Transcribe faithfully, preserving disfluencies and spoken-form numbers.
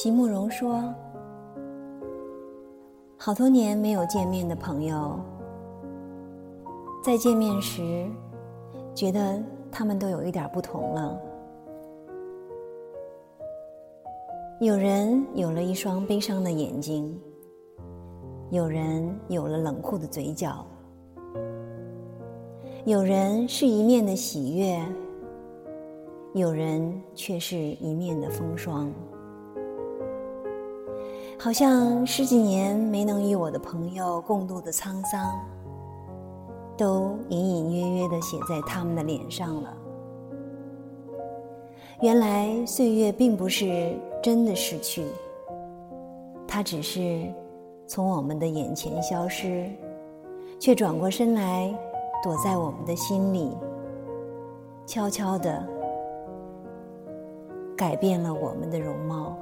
席慕容说，好多年没有见面的朋友，再见面时觉得他们都有一点不同了。有人有了一双悲伤的眼睛，有人有了冷酷的嘴角，有人是一面的喜悦，有人却是一面的风霜。好像十几年没能与我的朋友共度的沧桑，都隐隐约约地写在他们的脸上了。原来岁月并不是真的逝去，它只是从我们的眼前消失，却转过身来躲在我们的心里，悄悄地改变了我们的容貌。